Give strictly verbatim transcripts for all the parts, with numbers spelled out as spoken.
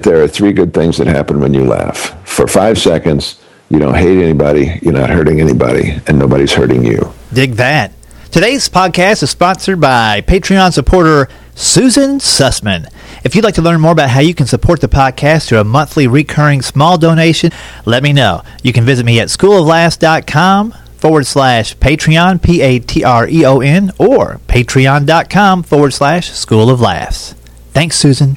There are three good things that happen when you laugh. For five seconds, you don't hate anybody, you're not hurting anybody, and nobody's hurting you. Dig that. Today's podcast is sponsored by Patreon supporter Susan Sussman. If you'd like to learn more about how you can support the podcast through a monthly recurring small donation, let me know. You can visit me at school of laughs dot com forward slash Patreon, P A T R E O N, or patreon dot com forward slash School of Laughs. Thanks, Susan.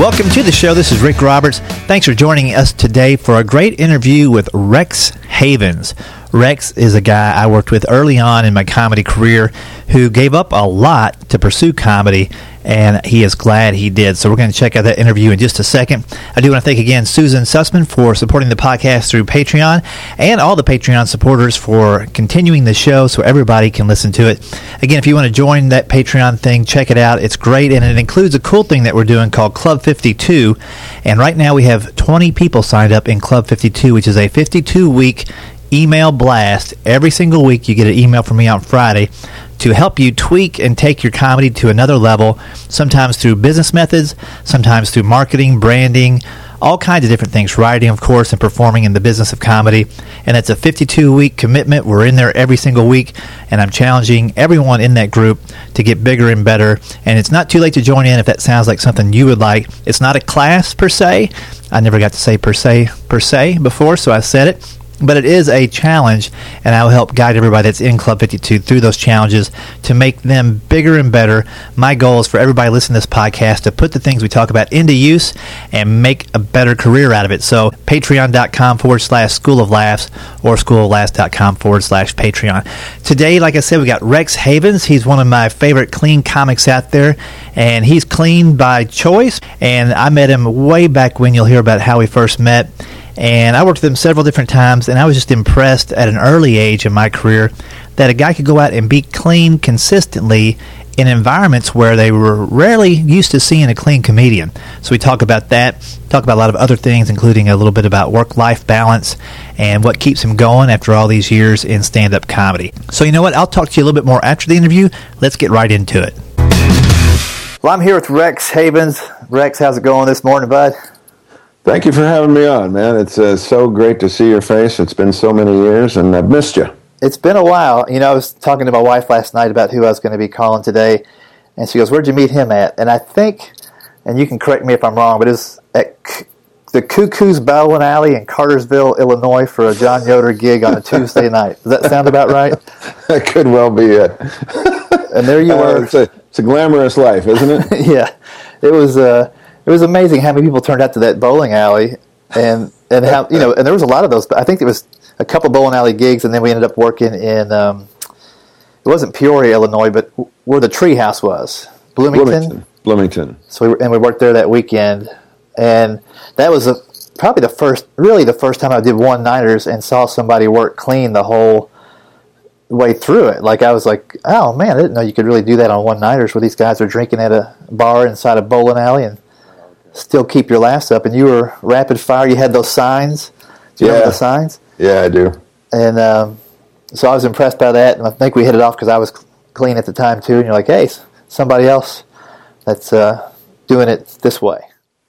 Welcome to the show. This is Rick Roberts. Thanks for joining us today for a great interview with Rex Havens. Rex is a guy I worked with early on in my comedy career who gave up a lot to pursue comedy, and he is glad he did. So we're going to check out that interview in just a second. I do want to thank again Susan Sussman for supporting the podcast through Patreon, and all the Patreon supporters for continuing the show so everybody can listen to it. Again, if you want to join that Patreon thing, check it out. It's great, and it includes a cool thing that we're doing called Club fifty-two. And right now we have twenty people signed up in Club fifty-two, which is a fifty-two week email blast. Every single week you get an email from me on Friday to help you tweak and take your comedy to another level, sometimes through business methods, sometimes through marketing, branding, all kinds of different things, writing, of course, and performing in the business of comedy. And it's a fifty-two week commitment. We're in there every single week, and I'm challenging everyone in that group to get bigger and better. And it's not too late to join in if that sounds like something you would like. It's not a class per se. I never got to say per se per se before, so I said it. But it is a challenge, and I'll help guide everybody that's in Club fifty-two through those challenges to make them bigger and better. My goal is for everybody listening to this podcast to put the things we talk about into use and make a better career out of it. So patreon dot com forward slash School of Laughs or school of laughs dot com forward slash Patreon. Today, like I said, we got Rex Havens. He's one of my favorite clean comics out there, and he's clean by choice. And I met him way back when. You'll hear about how we first met. And I worked with him several different times, and I was just impressed at an early age in my career that a guy could go out and be clean consistently in environments where they were rarely used to seeing a clean comedian. So we talk about that, talk about a lot of other things, including a little bit about work-life balance and what keeps him going after all these years in stand-up comedy. So you know what? I'll talk to you a little bit more after the interview. Let's get right into it. Well, I'm here with Rex Havens. Rex, how's it going this morning, bud? Thank you for having me on, man. It's uh, so great to see your face. It's been so many years, and I've missed you. It's been a while. You know, I was talking to my wife last night about who I was going to be calling today, and she goes, "Where'd you meet him at?" And I think, and you can correct me if I'm wrong, but it was at C- the Cuckoo's Bowlin Alley in Cartersville, Illinois, for a John Yoder gig on a Tuesday night. Does that sound about right? That could well be it. And there you were. Uh, it's, a, it's a glamorous life, isn't it? Yeah. It was... Uh, It was amazing how many people turned out to that bowling alley, and and how you know, and there was a lot of those. I think there was a couple bowling alley gigs, and then we ended up working in. Um, it wasn't Peoria, Illinois, but where the Treehouse was, Bloomington. Bloomington. Bloomington. So we were, and we worked there that weekend, and that was a, probably the first, really the first time I did one nighters and saw somebody work clean the whole way through it. Like I was like, oh man, I didn't know you could really do that on one nighters where these guys are drinking at a bar inside a bowling alley and still keep your laughs up. And you were rapid fire. You had those signs. Do you yeah. remember the signs? Yeah, I do. And um, so I was impressed by that, and I think we hit it off because I was clean at the time too. And you're like, hey, somebody else that's uh, doing it this way.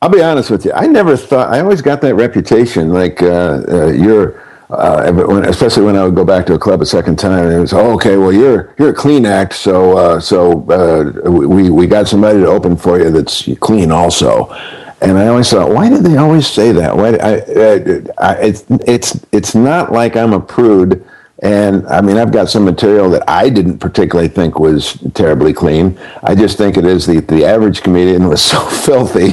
I'll be honest with you. I never thought. I always got that reputation, like uh, uh, you're. Uh, when, especially when I would go back to a club a second time, it was, oh, okay, well, you're you're a clean act, so uh, so uh, we we got somebody to open for you that's clean also. And I always thought, why did they always say that? Why I, I, I it's it's it's not like I'm a prude, and I mean I've got some material that I didn't particularly think was terribly clean. I just think it is the the average comedian was so filthy.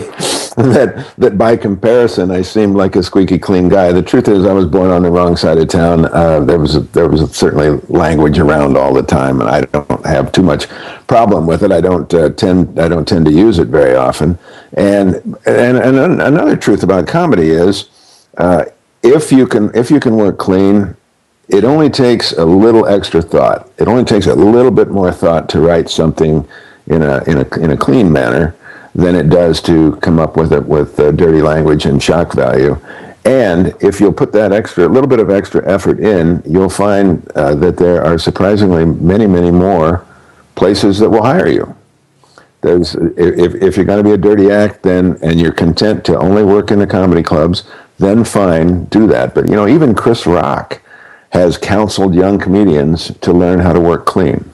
That that by comparison, I seemed like a squeaky clean guy. The truth is, I was born on the wrong side of town. Uh, there was a, there was certainly language around all the time, and I don't have too much problem with it. I don't uh, tend I don't tend to use it very often. And and, and another truth about comedy is, uh, if you can, if you can work clean, it only takes a little extra thought. It only takes a little bit more thought to write something in a in a in a clean manner than it does to come up with it with uh, dirty language and shock value. And if you'll put that extra, a little bit of extra effort in, you'll find uh, that there are surprisingly many, many more places that will hire you. There's, if, if you're going to be a dirty act, then, and you're content to only work in the comedy clubs, then fine, do that. But, you know, even Chris Rock has counseled young comedians to learn how to work clean.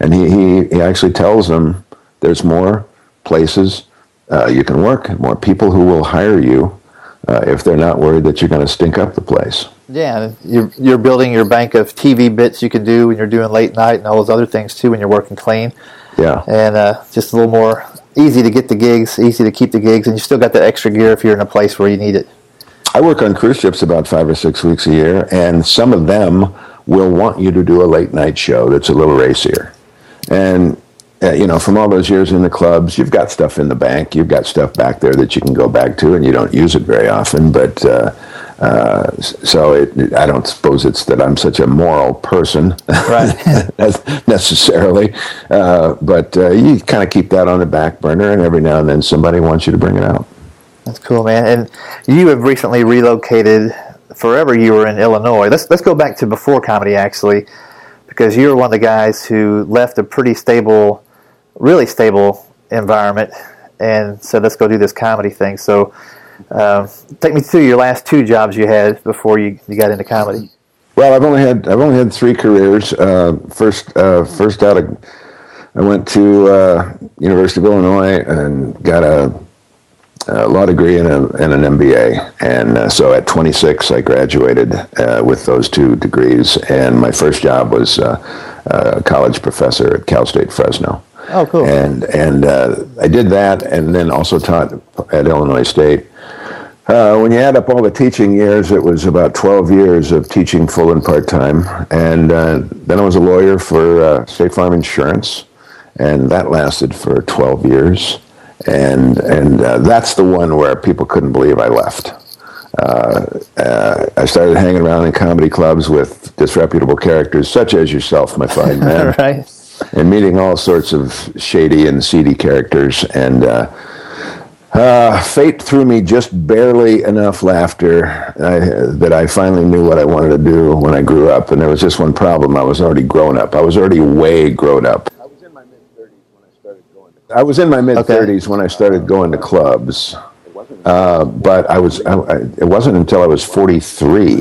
And he, he, he actually tells them there's more places uh, you can work, more people who will hire you Uh, if they're not worried that you're going to stink up the place. Yeah, you're, you're building your bank of T V bits you can do when you're doing late night and all those other things, too, when you're working clean. Yeah. And uh, just a little more easy to get the gigs, easy to keep the gigs, and you still got that extra gear if you're in a place where you need it. I work on cruise ships about five or six weeks a year, and some of them will want you to do a late night show that's a little racier. And, Uh, you know, from all those years in the clubs, you've got stuff in the bank, you've got stuff back there that you can go back to, and you don't use it very often, but uh, uh, so it, I don't suppose it's that I'm such a moral person, right? necessarily, uh, but uh, you kind of keep that on the back burner, and every now and then somebody wants you to bring it out. That's cool, man. And you have recently relocated forever. You were in Illinois. Let's, let's go back to before comedy, actually, because you were one of the guys who left a pretty stable... really stable environment and said, let's go do this comedy thing. So uh, take me through your last two jobs you had before you, you got into comedy. Well, I've only had I've only had three careers. Uh, first uh, first out of, I went to uh, University of Illinois and got a, a law degree and, a, and an M B A. And uh, so at twenty-six, I graduated uh, with those two degrees. And my first job was uh, a college professor at Cal State Fresno. Oh, cool. And and uh, I did that, and then also taught at Illinois State. Uh, when you add up all the teaching years, it was about twelve years of teaching full and part-time. And uh, then I was a lawyer for uh, State Farm Insurance, and that lasted for twelve years. And and uh, that's the one where people couldn't believe I left. Uh, uh, I started hanging around in comedy clubs with disreputable characters, such as yourself, my fine man. All right. And meeting all sorts of shady and seedy characters, and uh, uh, fate threw me just barely enough laughter I, that I finally knew what I wanted to do when I grew up. And there was just one problem: I was already grown up. I was already way grown up. I was in my mid thirties when I started going. To I was in my mid thirties okay. when I started going to clubs, uh, but I was. I, I, it wasn't until I was forty-three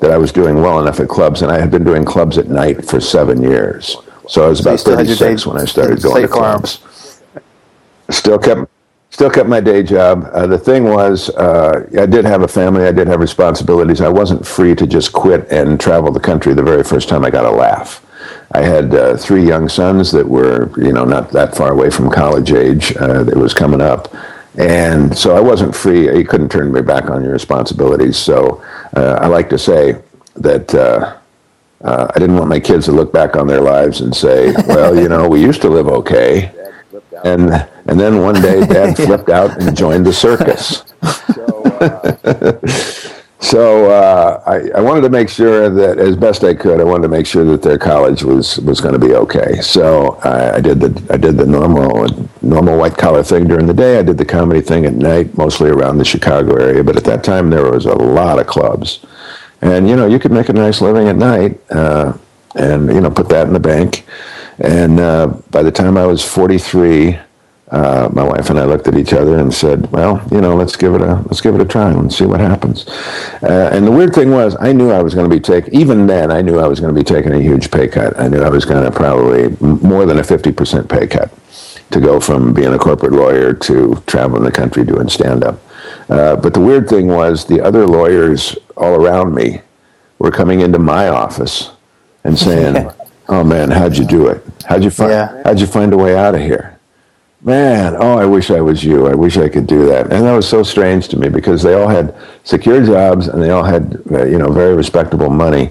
that I was doing well enough at clubs, and I had been doing clubs at night for seven years. So I was about thirty-six when I started going to clubs. Still kept, still kept my day job. Uh, the thing was, uh, I did have a family. I did have responsibilities. I wasn't free to just quit and travel the country the very first time I got a laugh. I had uh, three young sons that were, you know, not that far away from college age. Uh, that was coming up. And so I wasn't free. You couldn't turn me back on your responsibilities. So uh, I like to say that... Uh, Uh, I didn't want my kids to look back on their lives and say, well, you know, we used to live okay, and and then one day Dad flipped out and joined the circus. So, uh, so uh, I, I wanted to make sure that, as best I could, I wanted to make sure that their college was, was going to be okay. So I, I did the I did the normal normal white-collar thing during the day. I did the comedy thing at night, mostly around the Chicago area, but at that time there was a lot of clubs. And, you know, you could make a nice living at night uh, and, you know, put that in the bank. And uh, by the time I was forty-three, uh, my wife and I looked at each other and said, well, you know, let's give it a let's give it a try and see what happens. Uh, and the weird thing was, I knew I was going to be taking, even then, I knew I was going to be taking a huge pay cut. I knew I was going to probably more than a fifty percent pay cut to go from being a corporate lawyer to traveling the country doing stand-up. Uh, but the weird thing was, the other lawyers all around me were coming into my office and saying, "Oh man, how'd you do it? How'd you find? Yeah. How'd you find a way out of here? Man, oh, I wish I was you. I wish I could do that." And that was so strange to me because they all had secure jobs and they all had, uh, you know, very respectable money,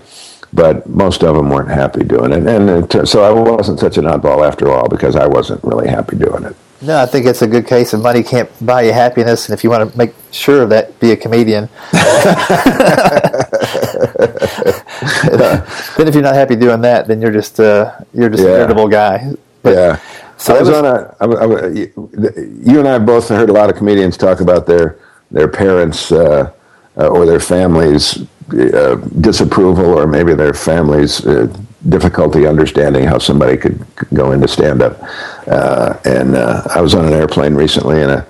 but most of them weren't happy doing it. And it, so I wasn't such an oddball after all because I wasn't really happy doing it. No, I think it's a good case of money can't buy you happiness, and if you want to make sure of that, be a comedian. Then if you're not happy doing that, then you're just uh, you're just yeah. an irritable guy. But, yeah. So I was, was on a. I, I, you and I have both heard a lot of comedians talk about their their parents uh, uh, or their families' uh, disapproval, or maybe their families' uh, difficulty understanding how somebody could go into stand-up. Uh, and uh, I was on an airplane recently, and a,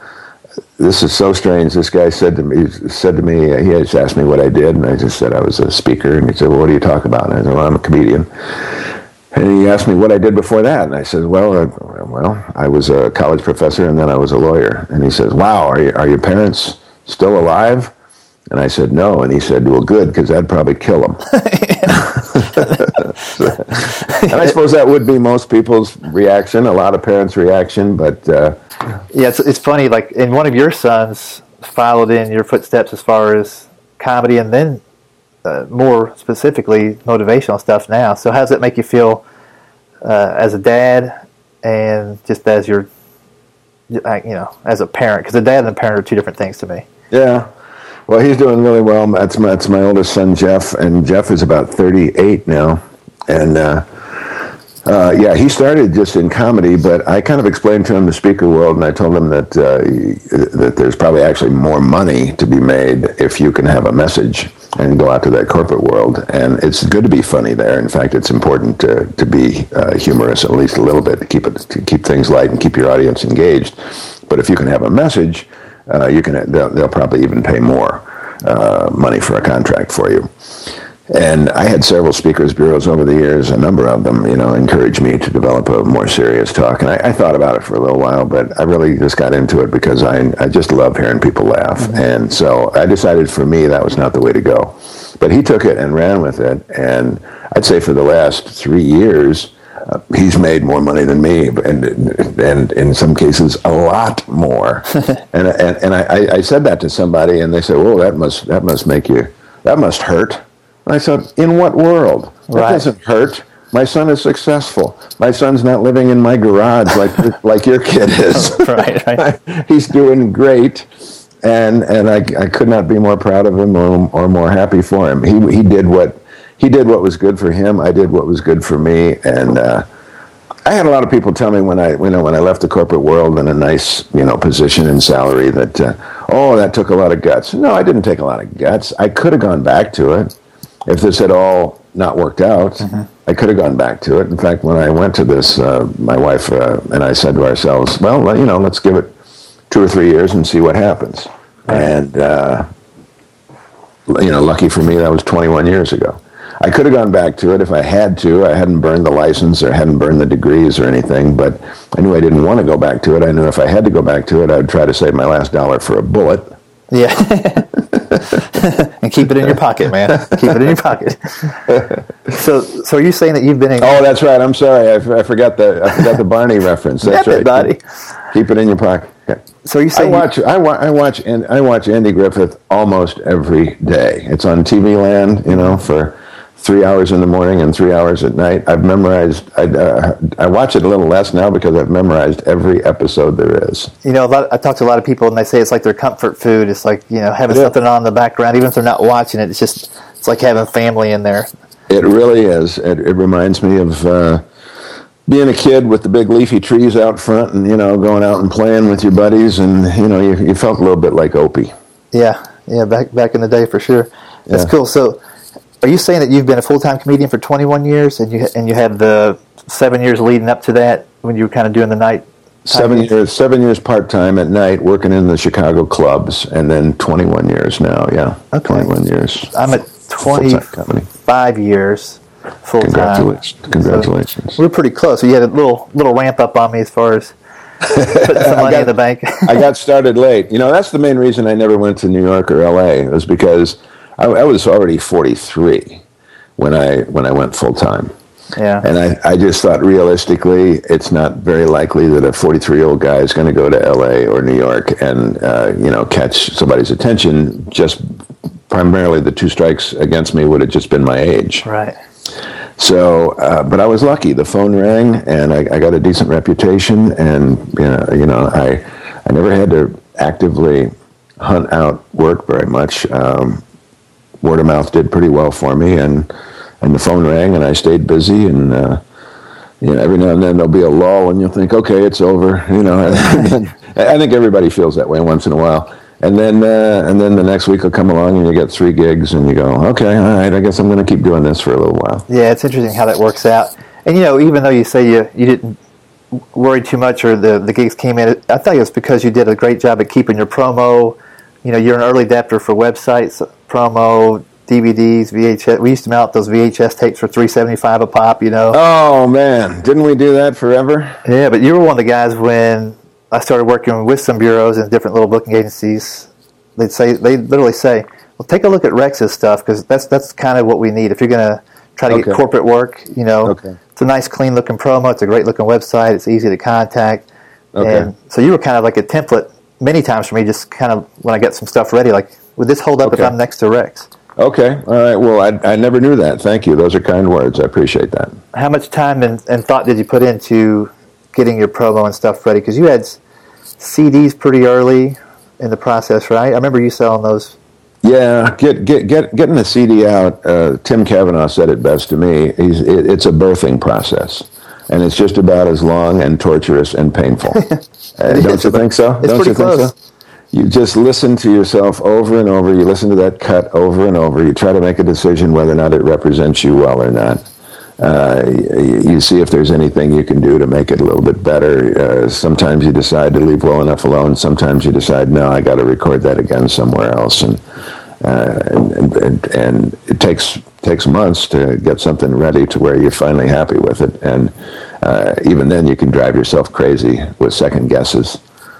this is so strange. This guy said to me, he said to me, he just asked me what I did, and I just said I was a speaker. And he said, "Well, what do you talk about?" And I said, "Well, I'm a comedian." And he asked me what I did before that, and I said, "Well, uh, well, I was a college professor, and then I was a lawyer." And he says, "Wow, are you, are your parents still alive?" And I said, "No." And he said, "Well, good, because I'd probably kill them." And I suppose that would be most people's reaction, a lot of parents' reaction, but uh, yeah, it's it's funny. Like, and one of your sons followed in your footsteps as far as comedy, and then. Uh, more specifically motivational stuff now. So how does that make you feel uh, as a dad and just as your, you know, as a parent? Because a dad and a parent are two different things to me. Yeah. Well, he's doing really well. That's my, that's my oldest son, Jeff, and Jeff is about thirty-eight now. And, uh, uh, yeah, he started just in comedy, but I kind of explained to him the speaker world, and I told him that uh, that there's probably actually more money to be made if you can have a message and go out to that corporate world, and it's good to be funny there. In fact, it's important to to be uh, humorous at least a little bit to keep it to keep things light and keep your audience engaged. But if you can have a message, uh, you can they'll, they'll probably even pay more uh, money for a contract for you. And I had several speakers bureaus over the years, a number of them, you know, encouraged me to develop a more serious talk. And I, I thought about it for a little while, but I really just got into it because I, I just love hearing people laugh. Mm-hmm. And so I decided for me that was not the way to go. But he took it and ran with it. And I'd say for the last three years, uh, he's made more money than me, and and in some cases a lot more. and and, and I, I said that to somebody, and they said, "Well, that must that must make you that must hurt." I thought, in what world? That right. doesn't hurt. My son is successful. My son's not living in my garage like like your kid is. Right, right. He's doing great, and and I I could not be more proud of him or, or more happy for him. He he did what he did what was good for him. I did what was good for me, and uh, I had a lot of people tell me when I you know when I left the corporate world in a nice you know position and salary that uh, oh, that took a lot of guts. No, I didn't take a lot of guts. I could have gone back to it. If this had all not worked out, mm-hmm. I could have gone back to it. In fact, when I went to this, uh, my wife uh, and I said to ourselves, well, you know, let's give it two or three years and see what happens. Right. And, uh, you know, lucky for me, that was twenty-one years ago. I could have gone back to it if I had to. I hadn't burned the license or hadn't burned the degrees or anything, but I knew I didn't want to go back to it. I knew if I had to go back to it, I would try to save my last dollar for a bullet. Yeah. And keep it in your pocket, man. Keep it in your pocket. So, so are you saying that you've been in? Oh, that's right. I'm sorry, I, I forgot the I forgot the Barney reference. That's right. Buddy. Keep, keep it in your pocket. So you say I watch you... I watch I watch and I watch Andy Griffith almost every day. It's on T V Land, you know, for three hours in the morning and three hours at night. I've memorized. I uh, I watch it a little less now because I've memorized every episode there is. You know, a lot, I talk to a lot of people and they say it's like their comfort food. It's like, you know, having yeah. something on in the background, even if they're not watching it. It's just it's like having family in there. It really is. It, it reminds me of uh, being a kid with the big leafy trees out front, and you know, going out and playing with your buddies, and you know, you, you felt a little bit like Opie. Yeah, yeah, back back in the day for sure. That's yeah. cool. So. Are you saying that you've been a full-time comedian for twenty-one years, and you and you had the seven years leading up to that when you were kind of doing the night? Seven years, seven years part-time at night, working in the Chicago clubs, and then twenty-one years now. Yeah, okay. twenty-one years. I'm at twenty-five years full-time. Congratulations! Congratulations! So we're pretty close. So you had a little little ramp up on me as far as. Put some money got, in the bank. I got started late. You know, that's the main reason I never went to New York or L A was because. I, I was already forty-three when I when I went full time, yeah. And I, I just thought realistically, it's not very likely that a forty-three-year-old guy is going to go to L A or New York and uh, you know catch somebody's attention. Just primarily, the two strikes against me would have just been my age, right? So, uh, but I was lucky. The phone rang, and I, I got a decent reputation, and you know, you know, I, I never had to actively hunt out work very much. Um, word of mouth did pretty well for me, and and the phone rang, and I stayed busy, and uh, you know, every now and then there'll be a lull, and you'll think, okay, it's over, you know. I think everybody feels that way once in a while. And then, uh, and then the next week will come along, and you get three gigs, and you go, okay, all right, I guess I'm going to keep doing this for a little while. Yeah, it's interesting how that works out. And you know, even though you say you you didn't worry too much, or the the gigs came in, I think it's because you did a great job at keeping your promo. You know, you're an early adapter for websites, promo, D V Ds, V H S. We used to mount those V H S tapes for three seventy-five a pop. You know. Oh man, didn't we do that forever? Yeah, but you were one of the guys when I started working with some bureaus and different little booking agencies. They'd say, they literally say, "Well, take a look at Rex's stuff, because that's that's kind of what we need. If you're going to try to okay. get corporate work, you know, okay. it's a nice, clean looking promo. It's a great looking website. It's easy to contact." Okay. And so you were kind of like a template many times for me. Just kind of when I get some stuff ready, like, would this hold up okay. if I'm next to Rex? Okay. All right. Well, I I never knew that. Thank you. Those are kind words. I appreciate that. How much time and, and thought did you put into getting your promo and stuff ready? Because you had C Ds pretty early in the process, right? I remember you selling those. Yeah, get get get getting the C D out. Uh, Tim Cavanaugh said it best to me. He's, it, it's a birthing process, and it's just about as long and torturous and painful. uh, don't you think so? It's don't pretty you close. Think so? You just listen to yourself over and over. You listen to that cut over and over. You try to make a decision whether or not it represents you well or not. Uh, you, you see if there's anything you can do to make it a little bit better. Uh, sometimes you decide to leave well enough alone. Sometimes you decide, no, I got to record that again somewhere else. And, uh, and, and and it takes takes months to get something ready to where you're finally happy with it. And uh, even then, you can drive yourself crazy with second guesses.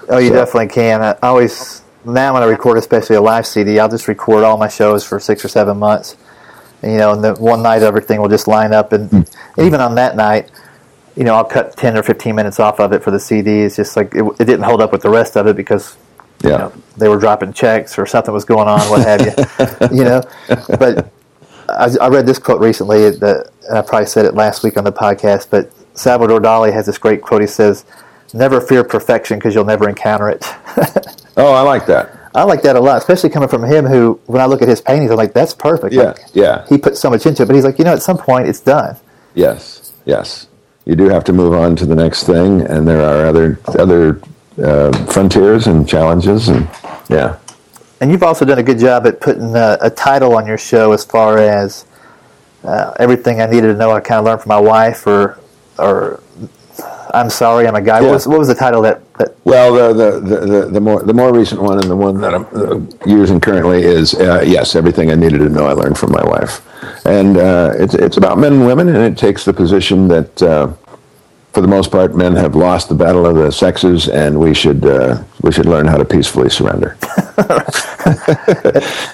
Oh, you so. definitely can. I always, now when I record, especially a live C D, I'll just record all my shows for six or seven months. You know, and the one night everything will just line up, and mm. even on that night, you know, I'll cut ten or fifteen minutes off of it for the C D. It's just like it, it didn't hold up with the rest of it because, yeah. you know, they were dropping checks or something was going on, what have you, you know. But I, I read this quote recently that, and I probably said it last week on the podcast, but Salvador Dali has this great quote. He says, "Never fear perfection because you'll never encounter it." Oh, I like that. I like that a lot, especially coming from him who, when I look at his paintings, I'm like, that's perfect. Yeah, like, yeah. He put so much into it, but he's like, you know, at some point it's done. Yes, yes. You do have to move on to the next thing, and there are other other uh, frontiers and challenges, and yeah. And you've also done a good job at putting a, a title on your show as far as uh, everything I needed to know I kind of learned from my wife, or or... I'm sorry, I'm a guy. Yeah. What was, what was the title that? that well, the, the the the more the more recent one, and the one that I'm uh, using currently is uh, yes, everything I needed to know I learned from my wife, and uh, it's it's about men and women, and it takes the position that uh, for the most part men have lost the battle of the sexes, and we should uh, we should learn how to peacefully surrender.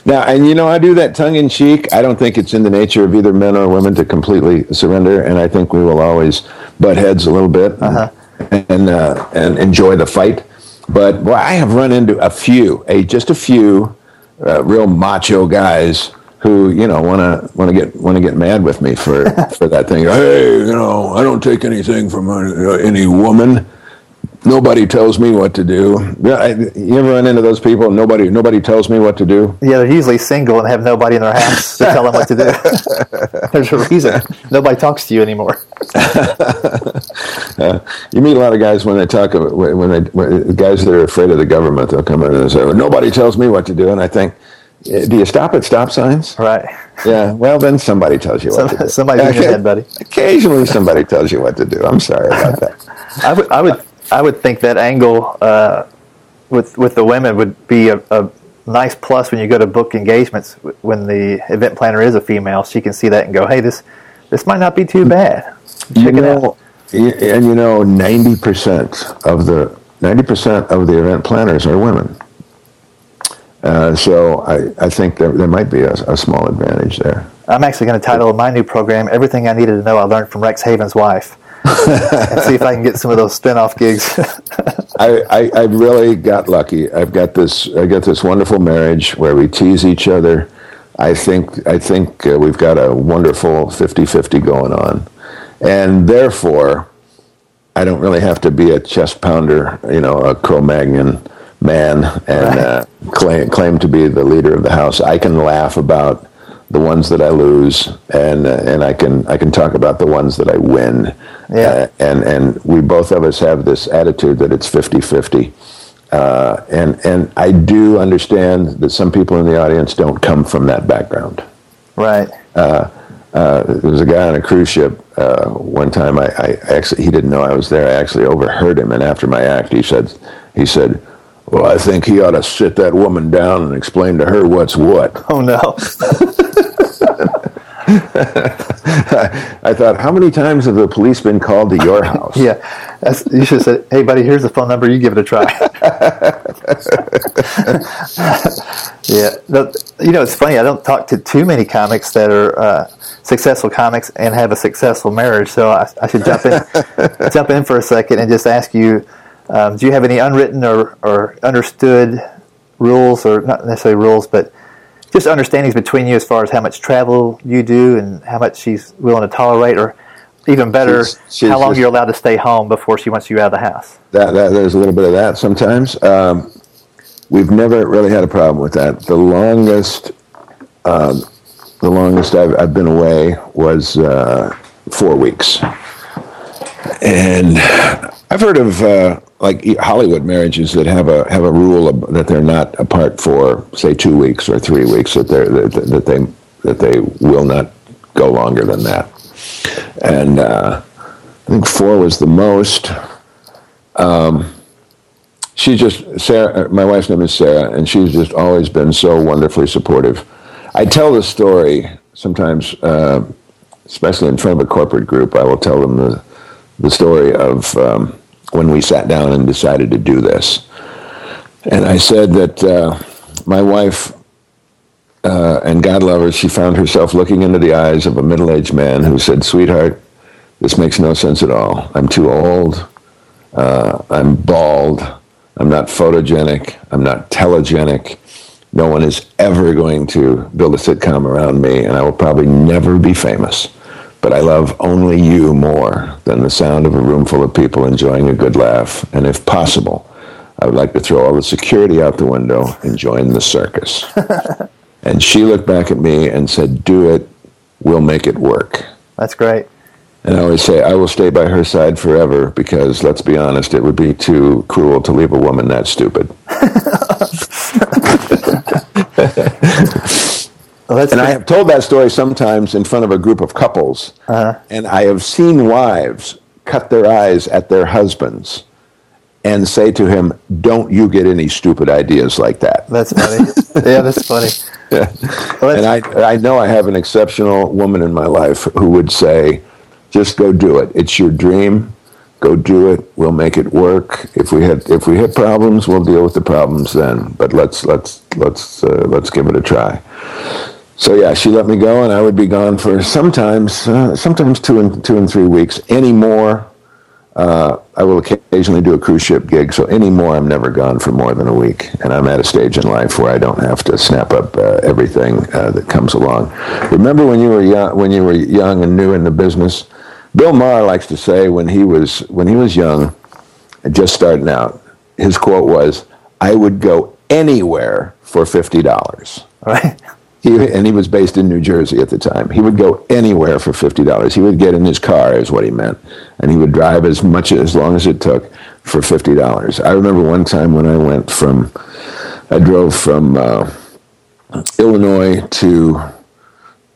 Now, and you know, I do that tongue in cheek. I don't think it's in the nature of either men or women to completely surrender, and I think we will always butt heads a little bit, uh-huh. and uh, and enjoy the fight. But boy, I have run into a few, a just a few, uh, real macho guys who, you know, wanna wanna get wanna get mad with me for, for that thing. Hey, you know, I don't take anything from uh, any woman. Nobody tells me what to do. You ever run into those people? Nobody, nobody tells me what to do. Yeah, they're usually single and have nobody in their house to tell them what to do. There's a reason nobody talks to you anymore. uh, you meet a lot of guys when they talk about, when they when, guys that are afraid of the government. They'll come in and say, well, "Nobody tells me what to do," and I think, do you stop at stop signs? Right. Yeah. Well, then somebody tells you what Some, to do. Somebody's okay. in your head, buddy. Occasionally, somebody tells you what to do. I'm sorry about that. I would. I would. I would think that angle uh, with with the women would be a, a nice plus when you go to book engagements. When the event planner is a female, she can see that and go, "Hey, this this might not be too bad." Check you know, it out. And you know, ninety percent of the ninety percent of the event planners are women. Uh, so I, I think there there might be a, a small advantage there. I'm actually going to title my new program "Everything I Needed to Know I Learned from Rex Havens' Wife." And see if I can get some of those spinoff gigs. I, I, I really got lucky. I've got this I got this wonderful marriage where we tease each other. I think I think uh, we've got a wonderful fifty-fifty going on, and therefore, I don't really have to be a chest pounder, you know, a Cro-Magnon man, and uh, claim claim to be the leader of the house. I can laugh about the ones that I lose, and uh, and I can I can talk about the ones that I win. Yeah. Uh, and and we both of us have this attitude that it's fifty-fifty. Uh, and and I do understand that some people in the audience don't come from that background. Right. Uh, uh, there was a guy on a cruise ship uh, one time. I, I actually he didn't know I was there. I actually overheard him, and after my act, he said he said, "Well, I think he ought to sit that woman down and explain to her what's what." Oh no. I, I thought, how many times have the police been called to your house? Yeah, that's, you should have said, "Hey, buddy, here's the phone number. You give it a try." Yeah, the, you know, it's funny. I don't talk to too many comics that are uh, successful comics and have a successful marriage. So I, I should jump in, jump in for a second and just ask you: um, do you have any unwritten or, or understood rules, or not necessarily rules, but just understandings between you as far as how much travel you do and how much she's willing to tolerate, or even better, she's, she's how long just, you're allowed to stay home before she wants you out of the house? That, that, there's a little bit of that sometimes. Um, we've never really had a problem with that. The longest um, the longest I've, I've been away was uh, four weeks. And I've heard of uh, like Hollywood marriages that have a have a rule of, that they're not apart for say two weeks or three weeks that they that, that they that they will not go longer than that, and uh, I think four was the most. Um, she just Sarah, my wife's name is Sarah, and she's just always been so wonderfully supportive. I tell the story sometimes, uh, especially in front of a corporate group. I will tell them the. the story of um, when we sat down and decided to do this. And I said that uh, my wife, uh, and God love her, she found herself looking into the eyes of a middle-aged man who said, "Sweetheart, this makes no sense at all. I'm too old. Uh, I'm bald. I'm not photogenic. I'm not telegenic. No one is ever going to build a sitcom around me, and I will probably never be famous. But I love only you more than the sound of a room full of people enjoying a good laugh. And if possible, I would like to throw all the security out the window and join the circus." And she looked back at me and said, "Do it. We'll make it work." That's great. And I always say, I will stay by her side forever because, let's be honest, it would be too cruel to leave a woman that stupid. Well, and I have told that story sometimes in front of a group of couples, uh-huh. and I have seen wives cut their eyes at their husbands and say to him, "Don't you get any stupid ideas like that." That's funny. Yeah, that's funny. Yeah. Well, that's... And I, I know I have an exceptional woman in my life who would say, "Just go do it. It's your dream. Go do it. We'll make it work. If we hit if we hit problems, we'll deal with the problems then. But let's let's let's uh, let's give it a try." So yeah, she let me go, and I would be gone for sometimes, uh, sometimes two and two and three weeks. Any more, uh, I will occasionally do a cruise ship gig. So any more, I'm never gone for more than a week. And I'm at a stage in life where I don't have to snap up uh, everything uh, that comes along. Remember when you were young, when you were young and new in the business? Bill Maher likes to say when he was when he was young, and just starting out, his quote was, "I would go anywhere for fifty dollars." Right. He, and he was based in New Jersey at the time. He would go anywhere for fifty dollars. He would get in his car, is what he meant, and he would drive as much as long as it took for fifty dollars. I remember one time when I went from, I drove from uh, Illinois to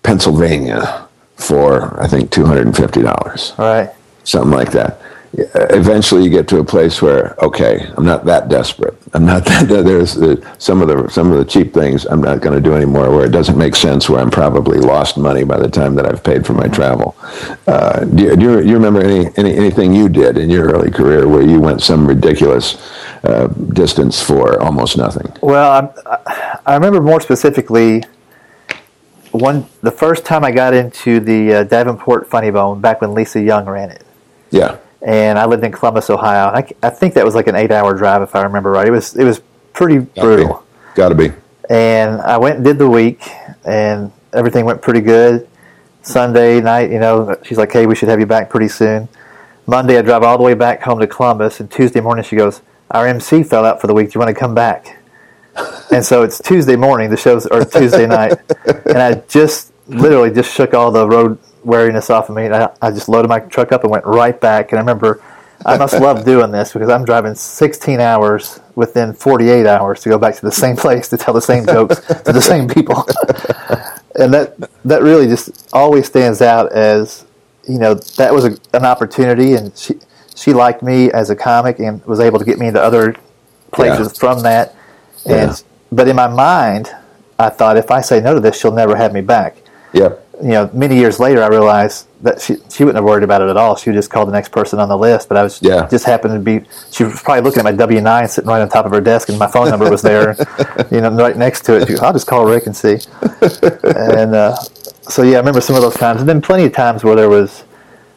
Pennsylvania for, I think, two hundred fifty dollars. All right. Something like that. Eventually you get to a place where, okay, I'm not that desperate. I'm not that, there's the, some of the some of the cheap things I'm not going to do anymore, where it doesn't make sense, where I'm probably lost money by the time that I've paid for my travel. Uh, do, you, do you remember any, any anything you did in your early career where you went some ridiculous uh, distance for almost nothing? Well, I, I remember more specifically one the first time I got into the uh, Davenport Funny Bone back when Lisa Young ran it. Yeah. And I lived in Columbus, Ohio. And I, I think that was like an eight-hour drive, if I remember right. It was it was pretty brutal. Got to be. And I went and did the week, and everything went pretty good. Sunday night, you know, she's like, hey, we should have you back pretty soon. Monday, I drive all the way back home to Columbus, and Tuesday morning she goes, our M C fell out for the week. Do you want to come back? And so it's Tuesday morning, the show's, or Tuesday night, and I just literally just shook all the road weariness off of me, and I, I just loaded my truck up and went right back. And I remember, I must love doing this, because I'm driving sixteen hours within forty-eight hours to go back to the same place to tell the same jokes to the same people. And that that really just always stands out as, you know, that was a, an opportunity, and she she liked me as a comic and was able to get me into other places yeah. from that. And yeah. But in my mind, I thought, if I say no to this, she'll never have me back. Yeah. You know, many years later, I realized that she she wouldn't have worried about it at all. She would just call the next person on the list. But I was yeah. just happened to be, she was probably looking at my W nine sitting right on top of her desk, and my phone number was there, you know, right next to it. She, I'll just call Rick and see. And uh, so, yeah, I remember some of those times. And then plenty of times where there was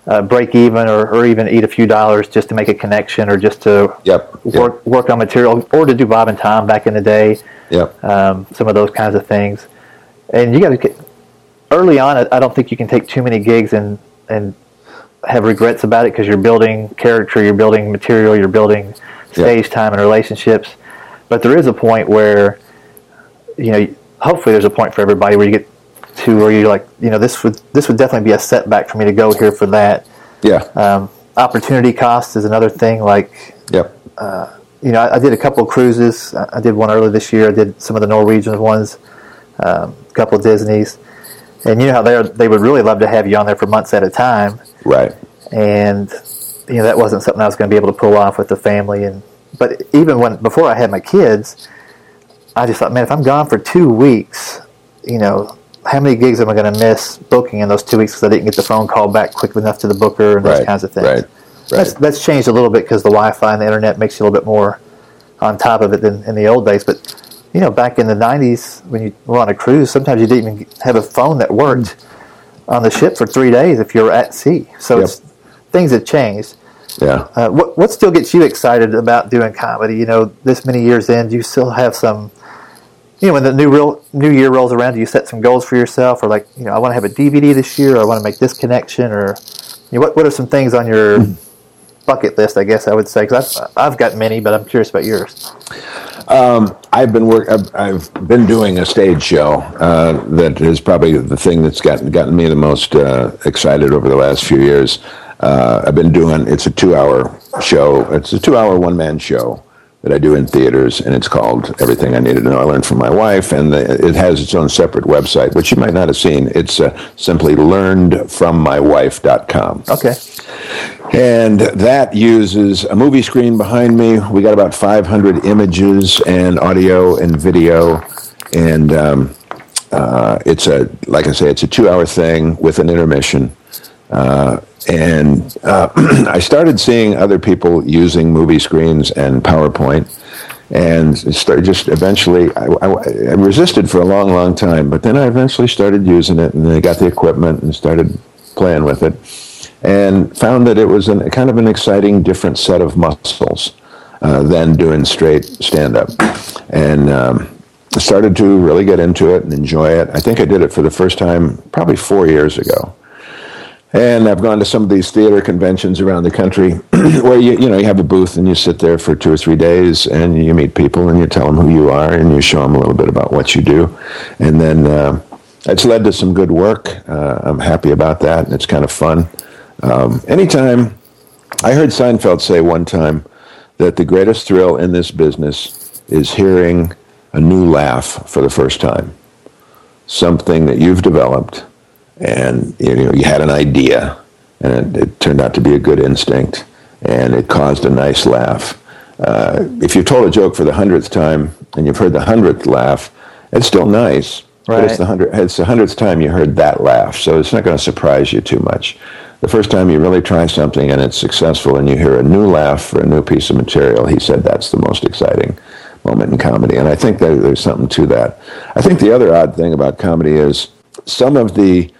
uh, break even, or, or even eat a few dollars just to make a connection, or just to yep. work yep. work on material, or to do Bob and Tom back in the day. Yep. Um, some of those kinds of things. And you got to get... Early on, I don't think you can take too many gigs and and have regrets about it, because you're building character, you're building material, you're building stage yeah. time and relationships. But there is a point where, you know, hopefully there's a point for everybody where you get to where you're like, you know, this would this would definitely be a setback for me to go here for that. Yeah. Um, opportunity cost is another thing. Like, yeah. Uh, you know, I, I did a couple of cruises. I did one earlier this year. I did some of the Norwegian ones, um, a couple of Disney's. And you know how they are, they would really love to have you on there for months at a time. Right. And, you know, that wasn't something I was going to be able to pull off with the family. And But even when before I had my kids, I just thought, man, if I'm gone for two weeks, you know, how many gigs am I going to miss booking in those two weeks because I didn't get the phone call back quick enough to the booker and right. those kinds of things. Right. Right. That's, that's changed a little bit because the Wi-Fi and the Internet makes you a little bit more on top of it than in the old days. But... You know, back in the nineties, when you were on a cruise, sometimes you didn't even have a phone that worked on the ship for three days if you were at sea. So yep. it's, things have changed. Yeah. Uh, what what still gets you excited about doing comedy? You know, this many years in, do you still have some, you know, when the new real, new year rolls around, do you set some goals for yourself? Or like, you know, I want to have a D V D this year, or I want to make this connection, or you know, what, what are some things on your bucket list, I guess I would say, because I've, I've got many, but I'm curious about yours. Um, I've been work. I've, I've been doing a stage show uh, that is probably the thing that's gotten gotten me the most uh, excited over the last few years. Uh, I've been doing. It's a two-hour show. It's a two-hour one-man show that I do in theaters, and it's called Everything I Needed to Know I Learned from My Wife, and the, it has its own separate website, which you might not have seen. It's uh, simply learned from my wife dot com. Okay. And that uses a movie screen behind me. We got about five hundred images and audio and video, and um, uh, it's a, like I say, it's a two-hour thing with an intermission. Uh, and uh, I started seeing other people using movie screens and PowerPoint, and started just eventually, I, I, I resisted for a long, long time, but then I eventually started using it, and then I got the equipment and started playing with it, and found that it was an, kind of an exciting, different set of muscles uh, than doing straight stand-up. And... Um, I started to really get into it and enjoy it. I think I did it for the first time probably four years ago. And I've gone to some of these theater conventions around the country where you you know you have a booth and you sit there for two or three days and you meet people and you tell them who you are and you show them a little bit about what you do. And then uh, it's led to some good work. Uh, I'm happy about that, and it's kind of fun. Um, anytime, I heard Seinfeld say one time that the greatest thrill in this business is hearing a new laugh for the first time, something that you've developed, and you know you had an idea, and it, it turned out to be a good instinct, and it caused a nice laugh. Uh, if you've told a joke for the hundredth time and you've heard the hundredth laugh, it's still nice, right. But it's the hundred, it's the hundredth time you heard that laugh, so it's not going to surprise you too much. The first time you really try something and it's successful, and you hear a new laugh for a new piece of material, he said that's the most exciting moment in comedy, and I think there, there's something to that. I think the other odd thing about comedy is some of the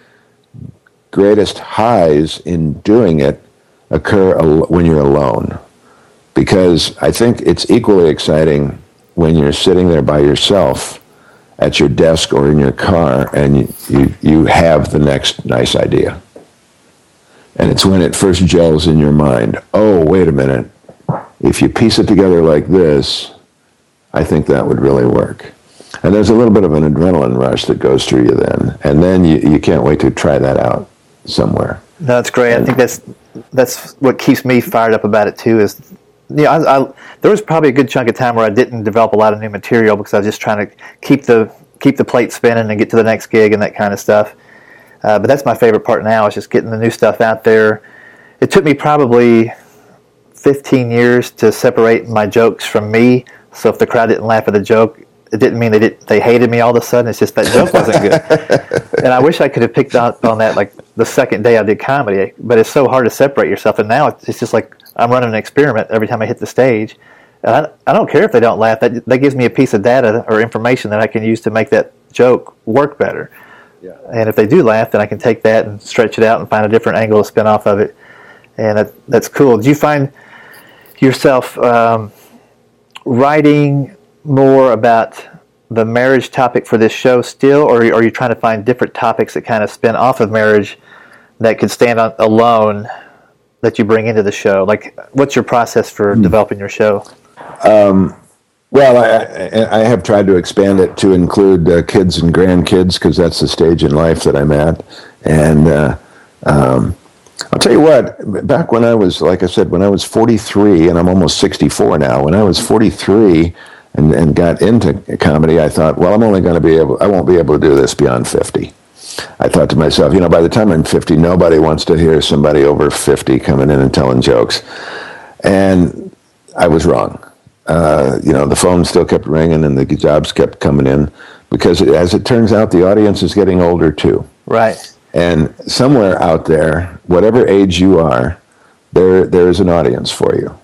greatest highs in doing it occur al- when you're alone, because I think it's equally exciting when you're sitting there by yourself at your desk or in your car, and you, you, you have the next nice idea. And it's when it first gels in your mind. Oh, wait a minute. If you piece it together like this, I think that would really work. And there's a little bit of an adrenaline rush that goes through you then. And then you, you can't wait to try that out somewhere. No, that's great. And I think that's that's what keeps me fired up about it too is, yeah, I, I, there was probably a good chunk of time where I didn't develop a lot of new material because I was just trying to keep the keep the plate spinning and get to the next gig and that kind of stuff. Uh, but that's my favorite part now is just getting the new stuff out there. It took me probably fifteen years to separate my jokes from me. So if the crowd didn't laugh at the joke, it didn't mean they didn't, they hated me all of a sudden. It's just that joke wasn't good. And I wish I could have picked up on that like the second day I did comedy. But it's so hard to separate yourself. And now it's just like I'm running an experiment every time I hit the stage. And I, I don't care if they don't laugh. That, that gives me a piece of data or information that I can use to make that joke work better. Yeah. And if they do laugh, then I can take that and stretch it out and find a different angle to spin off of it. And that, that's cool. Do you find yourself um, writing more about the marriage topic for this show still, or are you trying to find different topics that kind of spin off of marriage that could stand on alone that you bring into the show? Like, what's your process for developing your show? Um Well, I, I have tried to expand it to include uh, kids and grandkids because that's the stage in life that I'm at. And uh, um, I'll tell you what, back when I was, like I said, when I was forty-three, and I'm almost sixty-four now, when I was forty-three and, and got into comedy, I thought, well, I'm only going to be able, I won't be able to do this beyond fifty. I thought to myself, you know, by the time I'm fifty, nobody wants to hear somebody over fifty coming in and telling jokes. And I was wrong. Uh, you know, the phone still kept ringing and the jobs kept coming in because, as it turns out, the audience is getting older too. Right. And somewhere out there, whatever age you are, there there is an audience for you.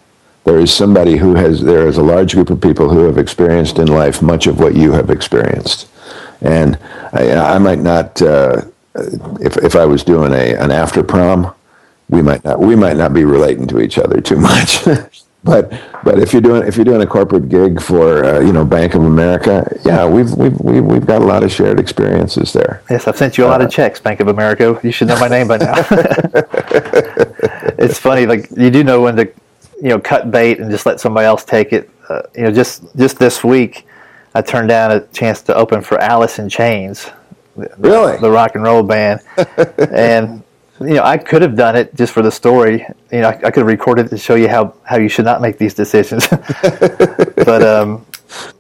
There is somebody who has, there is a large group of people who have experienced in life much of what you have experienced. And I, I might not, uh, if if I was doing a an after prom, we might not we might not be relating to each other too much. But but if you're doing if you're doing a corporate gig for uh, you know Bank of America, yeah, we've we've we've we've got a lot of shared experiences there. Yes, I've sent you a lot uh, of checks, Bank of America. You should know my name by now. It's funny, like you do know when to, you know, cut bait and just let somebody else take it. Uh, you know, just just this week, I turned down a chance to open for Alice in Chains, the, really, the rock and roll band, and. You know, I could have done it just for the story. You know, I, I could have recorded it to show you how, how you should not make these decisions. But, um,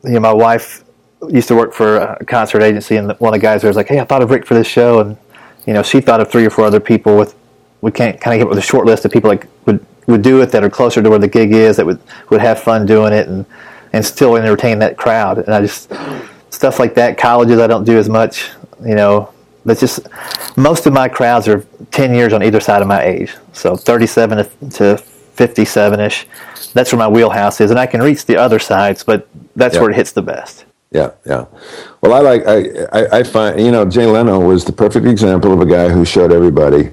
you know, my wife used to work for a concert agency, and one of the guys there was like, hey, I thought of Rick for this show. And, you know, she thought of three or four other people with, we can't kind of get with a short list of people that would, would do it that are closer to where the gig is, that would, would have fun doing it and, and still entertain that crowd. And I just, stuff like that, colleges I don't do as much, you know. But just most of my crowds are ten years on either side of my age, so thirty-seven to fifty-seven-ish. That's where my wheelhouse is, and I can reach the other sides, but that's yeah. where it hits the best. Yeah, yeah. Well, I like I, I I find you know Jay Leno was the perfect example of a guy who showed everybody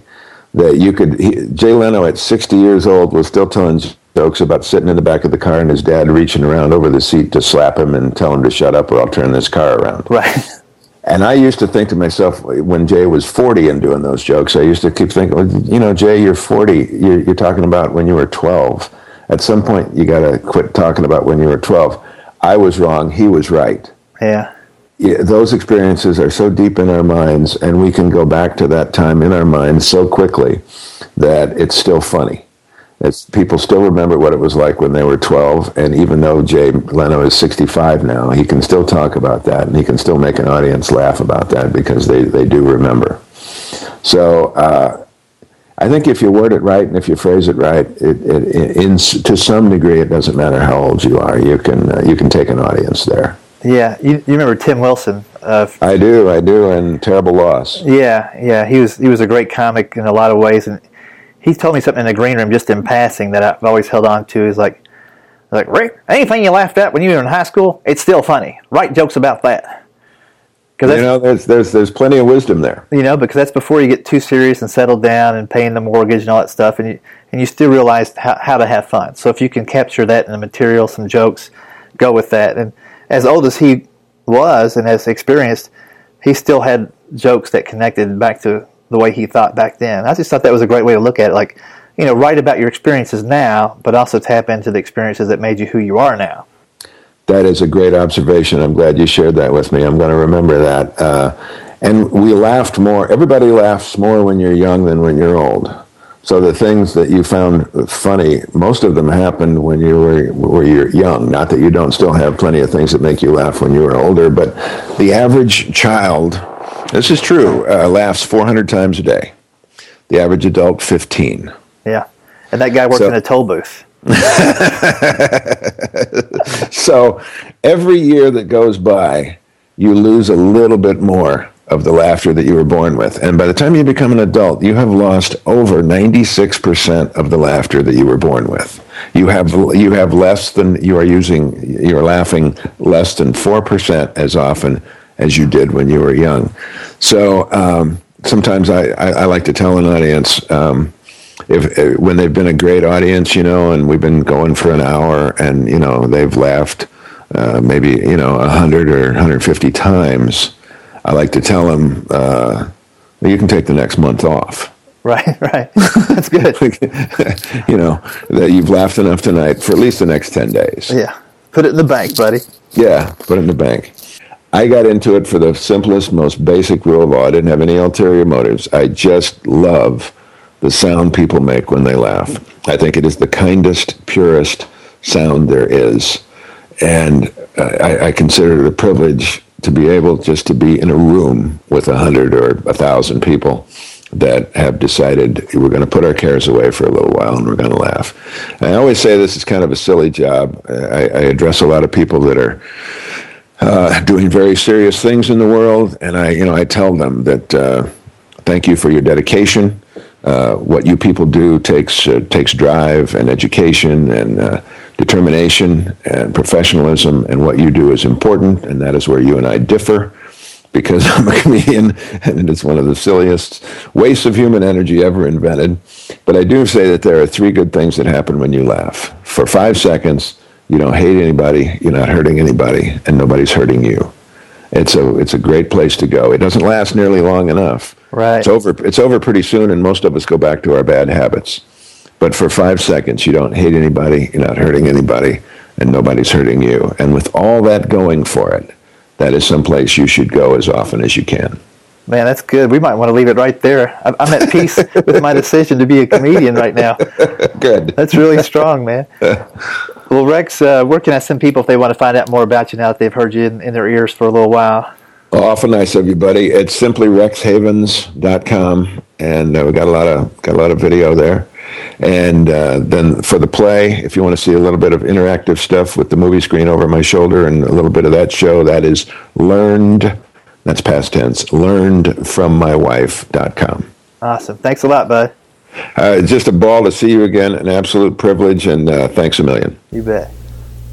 that you could. He, Jay Leno at sixty years old was still telling jokes about sitting in the back of the car and his dad reaching around over the seat to slap him and tell him to shut up or I'll turn this car around. Right. And I used to think to myself, when Jay was forty and doing those jokes, I used to keep thinking, well, you know, Jay, you're forty. You're, you're talking about when you were twelve. At some point, you got to quit talking about when you were twelve. I was wrong. He was right. Yeah. Yeah. Those experiences are so deep in our minds, and we can go back to that time in our minds so quickly that it's still funny. It's, people still remember what it was like when they were twelve, and even though Jay Leno is sixty-five now, he can still talk about that, and he can still make an audience laugh about that because they, they do remember. So uh, I think if you word it right and if you phrase it right, it, it, it in, to some degree, it doesn't matter how old you are. You can uh, you can take an audience there. Yeah, you, you remember Tim Wilson? Uh, I do, I do, and terrible loss. Yeah, yeah, he was he was a great comic in a lot of ways, and. He told me something in the green room just in passing that I've always held on to. He's like, like Rick, anything you laughed at when you were in high school, it's still funny. Write jokes about that. You know, there's, there's, there's plenty of wisdom there. You know, because that's before you get too serious and settled down and paying the mortgage and all that stuff, and you, and you still realize how, how to have fun. So if you can capture that in the material, some jokes, go with that. And as old as he was and has experienced, he still had jokes that connected back to the way he thought back then. I just thought that was a great way to look at it. Like, you know, write about your experiences now, but also tap into the experiences that made you who you are now. That is a great observation. I'm glad you shared that with me. I'm going to remember that. Uh, and we laughed more. Everybody laughs more when you're young than when you're old. So the things that you found funny, most of them happened when you were when you're young. Not that you don't still have plenty of things that make you laugh when you were older, but the average child, this is true, uh, laughs four hundred times a day. The average adult, fifteen. Yeah, and that guy worked so, in a toll booth. So every year that goes by, you lose a little bit more of the laughter that you were born with. And by the time you become an adult, you have lost over ninety-six percent of the laughter that you were born with. You have you have less than you are using, you're laughing less than four percent as often as you did when you were young. So um, sometimes I, I, I like to tell an audience, um, if when they've been a great audience, you know, and we've been going for an hour and, you know, they've laughed uh, maybe, you know, one hundred or one hundred fifty times, I like to tell them, uh, you can take the next month off. Right, right. That's good. You know, that you've laughed enough tonight for at least the next ten days. Yeah. Put it in the bank, buddy. Yeah, put it in the bank. I got into it for the simplest, most basic rule of law. I didn't have any ulterior motives. I just love the sound people make when they laugh. I think it is the kindest, purest sound there is. And I, I consider it a privilege to be able just to be in a room with a hundred or a thousand people that have decided we're going to put our cares away for a little while and we're going to laugh. And I always say this is kind of a silly job. I, I address a lot of people that are uh, doing very serious things in the world, and I, you know, I tell them that uh, thank you for your dedication. Uh, what you people do takes uh, takes drive and education and uh, determination and professionalism, and what you do is important, and that is where you and I differ, because I'm a comedian, and it is one of the silliest wastes of human energy ever invented. But I do say that there are three good things that happen when you laugh. For five seconds, you don't hate anybody, you're not hurting anybody, and nobody's hurting you. It's a it's a great place to go. It doesn't last nearly long enough. Right. It's over. It's over pretty soon, and most of us go back to our bad habits. But for five seconds, you don't hate anybody, you're not hurting anybody, and nobody's hurting you. And with all that going for it, that is someplace you should go as often as you can. Man, that's good. We might want to leave it right there. I'm at peace with my decision to be a comedian right now. Good. That's really strong, man. Well, Rex, uh, where can I send people if they want to find out more about you now that they've heard you in, in their ears for a little while? Well, awful nice of you, buddy. It's simply rex havens dot com, and uh, we got a lot of got a lot of video there. And uh, then for the play, if you want to see a little bit of interactive stuff with the movie screen over my shoulder and a little bit of that show, that is learned, that's past tense, learned from my wife dot com. Awesome. Thanks a lot, bud. Uh, just a ball to see you again. An absolute privilege, and uh, thanks a million. You bet.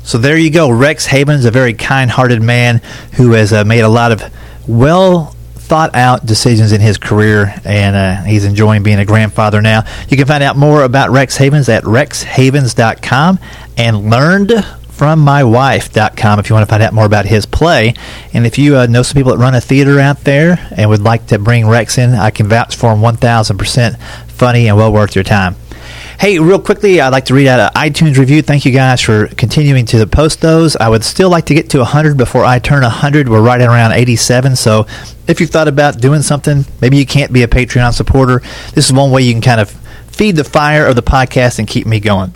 So there you go. Rex Havens, a very kind-hearted man who has uh, made a lot of well thought out decisions in his career, and uh, he's enjoying being a grandfather now. You can find out more about Rex Havens at rex havens dot com and learned from my wife dot com if you want to find out more about his play. And if you uh, know some people that run a theater out there and would like to bring Rex in, I can vouch for him one thousand percent. Funny and well worth your time. Hey, real quickly, I'd like to read out an iTunes review. Thank you guys for continuing to post those. I would still like to get to one hundred before I turn one hundred. We're right around eighty-seven, so if you've thought about doing something, maybe you can't be a Patreon supporter, this is one way you can kind of feed the fire of the podcast and keep me going.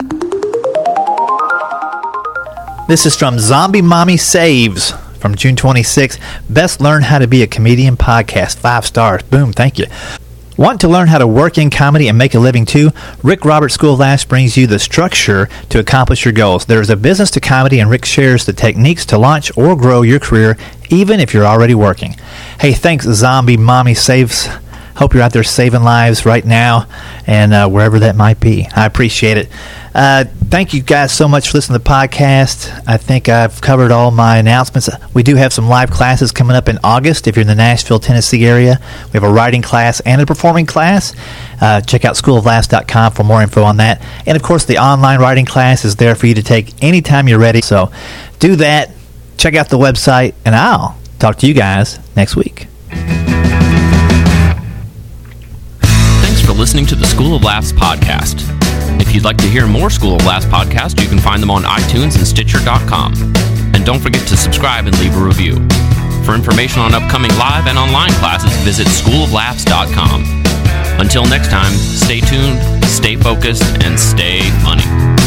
This is from Zombie Mommy Saves from June twenty-sixth. Best Learn How to Be a Comedian podcast. Five stars. Boom. Thank you. Want to learn how to work in comedy and make a living too? Rick Roberts' School of Laughs brings you the structure to accomplish your goals. There is a business to comedy, and Rick shares the techniques to launch or grow your career, even if you're already working. Hey, thanks, Zombie Mommy Saves. Hope you're out there saving lives right now and uh, wherever that might be. I appreciate it. Uh, thank you guys so much for listening to the podcast. I think I've covered all my announcements. We do have some live classes coming up in August if you're in the Nashville, Tennessee area. We have a writing class and a performing class. Uh, check out school of laughs dot com for more info on that. And, of course, the online writing class is there for you to take anytime you're ready. So do that. check out the website, and I'll talk to you guys next week. Thanks for listening to the School of Laughs podcast. If you'd like to hear more School of Laughs podcasts, you can find them on iTunes and Stitcher dot com. And don't forget to subscribe and leave a review. For information on upcoming live and online classes, visit school of laughs dot com. Until next time, stay tuned, stay focused, and stay funny.